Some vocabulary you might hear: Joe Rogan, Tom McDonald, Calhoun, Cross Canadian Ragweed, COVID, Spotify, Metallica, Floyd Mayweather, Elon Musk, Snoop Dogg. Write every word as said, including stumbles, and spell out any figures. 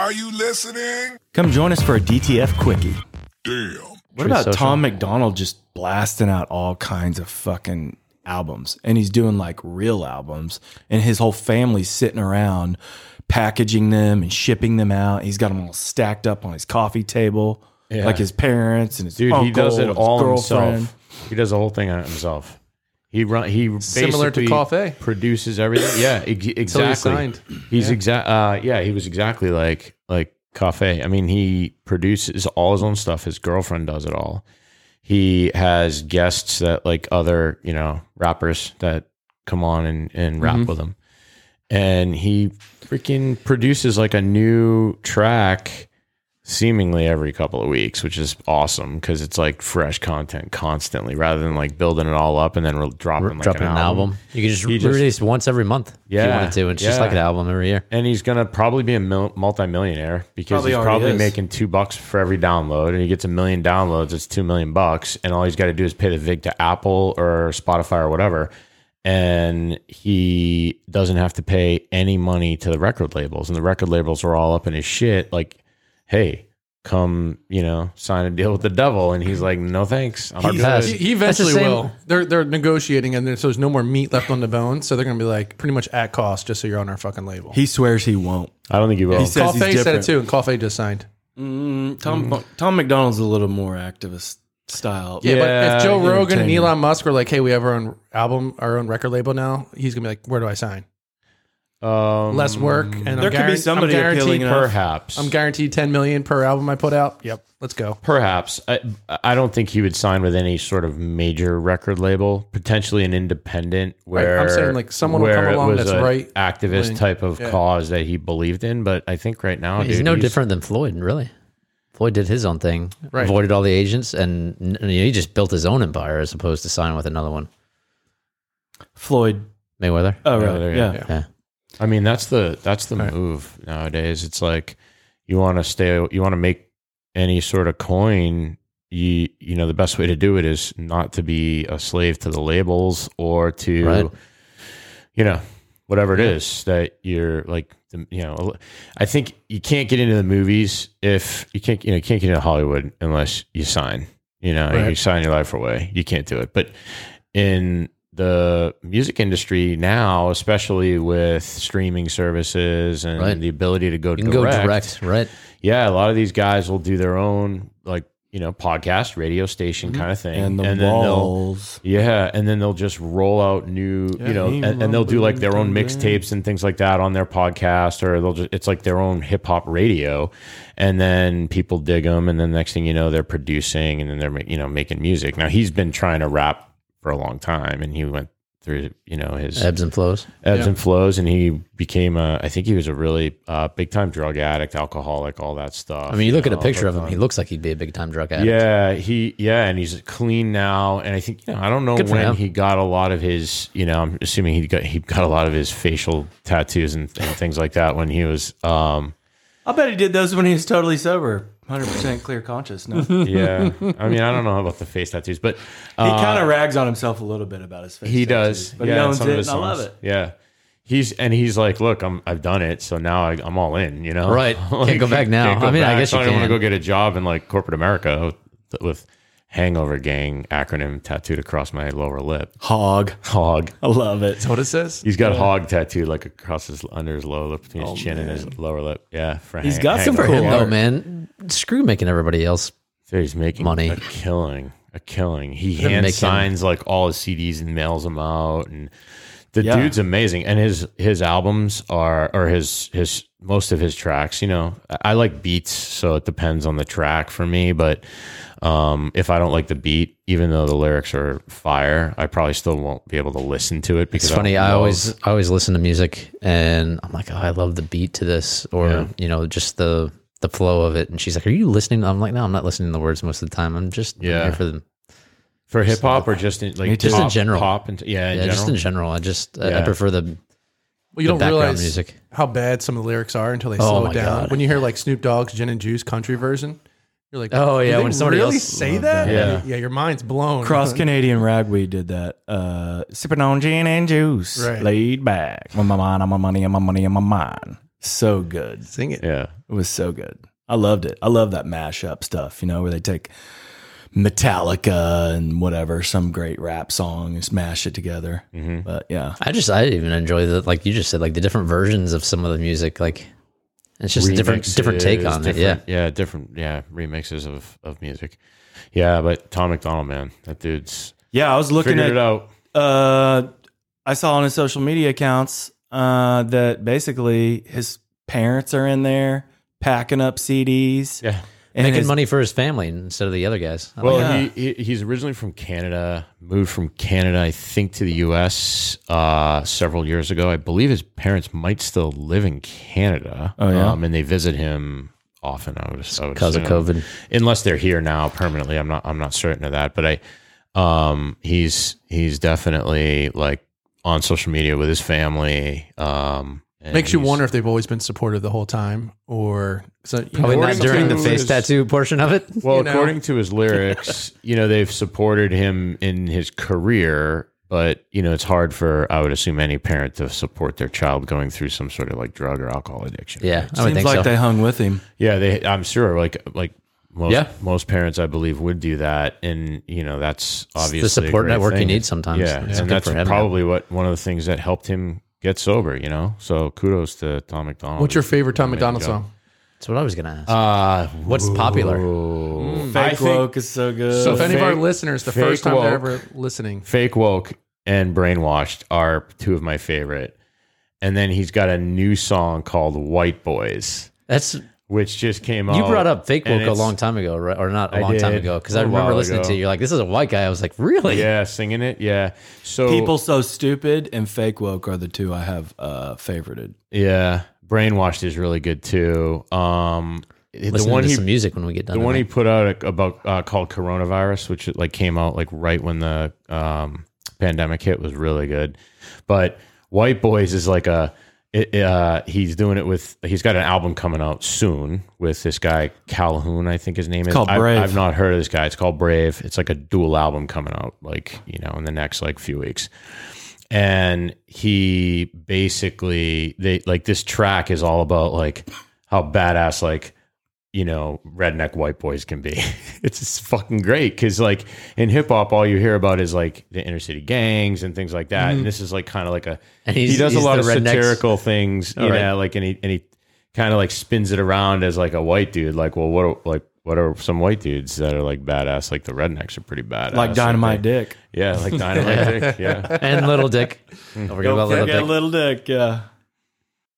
Are you listening? Come join us for a D T F quickie. Damn. What about social? Tom McDonald just blasting out all kinds of fucking albums, and he's doing like real albums, and his whole family's sitting around packaging them and shipping them out. He's got them all stacked up on his coffee table, yeah. like his parents and his dude. Uncle, he does it all himself. He does the whole thing on himself. He run. He similar to Coffee produces everything. Yeah, ex- exactly. He's yeah. exact. Uh, yeah, he was exactly like like Coffee. I mean, he produces all his own stuff. His girlfriend does it all. He has guests that like other you know rappers that come on and, and rap mm-hmm. with him, and he freaking produces like a new track seemingly every couple of weeks, which is awesome because it's like fresh content constantly rather than like building it all up and then re- dropping, like dropping an, an album. album. You can just he release just, once every month yeah, if you wanted to. It's yeah. just like an album every year. And he's going to probably be a mil- multimillionaire because probably he's probably is. making two bucks for every download, and he gets a million downloads. It's two million bucks. And all he's got to do is pay the vig to Apple or Spotify or whatever. And he doesn't have to pay any money to the record labels, and the record labels are all up in his shit. Like, hey, come, you know, sign a deal with the devil. And he's like, no, thanks. I'm he, he, he eventually the will. They're they're negotiating, and so there's no more meat left on the bone. So they're going to be like, pretty much at cost, just so you're on our fucking label. He swears he won't. I don't think he will. He says Coffee said it too, and Coffee just signed. Mm, Tom mm. Tom McDonald's a little more activist style. Yeah, yeah, but if Joe Rogan and Elon Musk were like, hey, we have our own album, our own record label now, he's going to be like, where do I sign? Um, less work, and there I'm could be somebody I'm appealing. Perhaps I'm guaranteed ten million per album I put out. Yep, let's go. Perhaps I, I don't think he would sign with any sort of major record label. Potentially an independent, where right. I'm saying like someone will come along that's right activist wing. Type of yeah. cause that he believed in. But I think right now he's dude, no he's, different than Floyd. Really, Floyd did his own thing, right. avoided all the agents, and you know, he just built his own empire as opposed to signing with another one. Floyd Mayweather. Oh right, Mayweather, yeah. yeah. yeah. yeah. I mean, that's the that's the right. move nowadays. It's like you want to stay, you want to make any sort of coin. You you know the best way to do it is not to be a slave to the labels or to right. you know whatever it yeah. is that you're like you know. I think you can't get into the movies if you can't you know you can't get into Hollywood unless you sign. You know, right. you sign your life away. You can't do it, but in the music industry now, especially with streaming services and right. the ability to go direct, go direct, right? Yeah, a lot of these guys will do their own, like you know, podcast, radio station mm-hmm. kind of thing, and the and walls, then they'll, yeah, and then they'll just roll out new, yeah, you know, and, and they'll do like their own mixtapes and things like that on their podcast, or they'll just it's like their own hip hop radio, and then people dig them, and then next thing you know, they're producing, and then they're you know making music. Now he's been trying to rap for a long time, and he went through, you know, his ebbs and flows, ebbs yeah. and flows, and he became a. I think he was a really uh, big time drug addict, alcoholic, all that stuff. I mean, you, you look know, at a picture of him; he looks like he'd be a big time drug addict. Yeah, he, yeah, and he's clean now. And I think you know, I don't know Good when he got a lot of his, you know, I'm assuming he got he got a lot of his facial tattoos and, and things like that when he was. Um, I bet he did those when he was totally sober. one hundred percent clear conscious. No. Yeah. I mean, I don't know about the face tattoos, but uh, he kind of rags on himself a little bit about his face. He tattoos, does. But yeah, he owns it, and I love it. Yeah. He's and he's like, look, I'm I've done it, so now I, I'm all in, you know. Right. Like, can't go back now. Go I mean, back. I guess you so can. I want to go get a job in like corporate America with, with Hangover Gang acronym tattooed across my lower lip. Hog. Hog. I love it. That's what it says. He's got yeah. hog tattooed like across his under his lower lip, between his oh, chin man. and his lower lip. Yeah. For he's hang, got some for him though, man. Screw making everybody else. So he's making money. A killing, a killing. He hand signs like all his C Ds and mails them out, and the yeah. dude's amazing. And his his albums are, or his his most of his tracks. You know, I like beats, so it depends on the track for me. But um, if I don't like the beat, even though the lyrics are fire, I probably still won't be able to listen to it. Because it's funny. I, I always I always listen to music, and I'm like, oh, I love the beat to this, or yeah. you know, just the. the flow of it. And she's like, are you listening? I'm like, no, I'm not listening to the words most of the time. I'm just yeah. here for them. For hip hop so, or just in, like just pop, in general. Pop and, yeah, in yeah general? Just in general. I just, yeah. I, I prefer the Well, you the don't realize music. How bad some of the lyrics are until they oh, slow it down. God. When you hear like Snoop Dogg's Gin and Juice country version, you're like, oh yeah, when somebody really else say that? that? Yeah. yeah, your mind's blown. Cross Canadian Ragweed did that. Uh, sipping on gin and juice, right. laid back. On my mind, on my money, on my money, on my mind. so good. Sing it. Yeah. It was so good. I loved it. I love that mashup stuff, you know, where they take Metallica and whatever, some great rap song and smash it together. Mm-hmm. But yeah. I just, I even enjoy the, like you just said, like the different versions of some of the music. Like it's just remixes, a different, different take on it. Yeah. Yeah. Different. Yeah. Remixes of, of music. Yeah. But Tom McDonald, man, that dude's. Yeah. I was looking at, it out. uh, I saw on his social media accounts, uh, that basically his parents are in there packing up C Ds. Yeah. And making his, money for his family instead of the other guys. I well, like he, he, he's originally from Canada, moved from Canada, I think, to the U S uh, several years ago. I believe his parents might still live in Canada. Oh, yeah. Um, and they visit him often, I would assume. Because of COVID. Unless they're here now permanently. I'm not I'm not certain of that. But I, um, he's he's definitely like on social media with his family. Um And Makes you wonder if they've always been supportive the whole time, or so, probably know, not during the face his, tattoo portion of it. Well, you know? According to his lyrics, you know, they've supported him in his career, but you know, it's hard for, I would assume, any parent to support their child going through some sort of like drug or alcohol addiction. Yeah, right? I would Seems think like so. They hung with him. Yeah, they. I'm sure, like like most yeah. most parents, I believe, would do that, and you know, that's obviously it's the support a great network thing. You need sometimes. Yeah, yeah. and that's probably what one of the things that helped him. Get sober, you know? So kudos to Tom McDonald. What's your favorite Tom McDonald song? That's what I was going to ask. Uh, What's ooh. Popular? Mm, Fake think, Woke is so good. So if fake, any of our listeners, the first time woke, they're ever listening. Fake Woke and Brainwashed are two of my favorite. And then he's got a new song called White Boys. That's... Which just came you out. You brought up Fake Woke a long time ago, right? Or not a I long did, time ago, because I remember listening ago. To you. You're like, this is a white guy. I was like, really? Yeah, singing it. Yeah. So People So Stupid and Fake Woke are the two I have uh, favorited. Yeah. Brainwashed is really good, too. Um, the one to he, some music when we get done. The one he put out about uh, called Coronavirus, which like came out like right when the um, pandemic hit, was really good. But White Boys is like a... It, uh, he's doing it with, he's got an album coming out soon with this guy, Calhoun, I think his name is. It's called Brave. I've, I've not heard of this guy. It's called Brave. It's like a dual album coming out, like, you know, in the next like few weeks. And he basically, they like this track is all about like how badass, like, you know, redneck white boys can be. It's just fucking great. Cause like in hip hop, all you hear about is like the inner city gangs and things like that. Mm-hmm. And this is like kind of like a, and he does a lot of rednecks. Satirical things, you all know, right. like, and he, and he kind of like spins it around as like a white dude. Like, well, what, are, like, what are some white dudes that are like badass? Like the rednecks are pretty badass. Like Dynamite like, Dick. Yeah. Like Dynamite Dick. Yeah. And Little Dick. Don't forget about Little Dick. Little Dick. Yeah.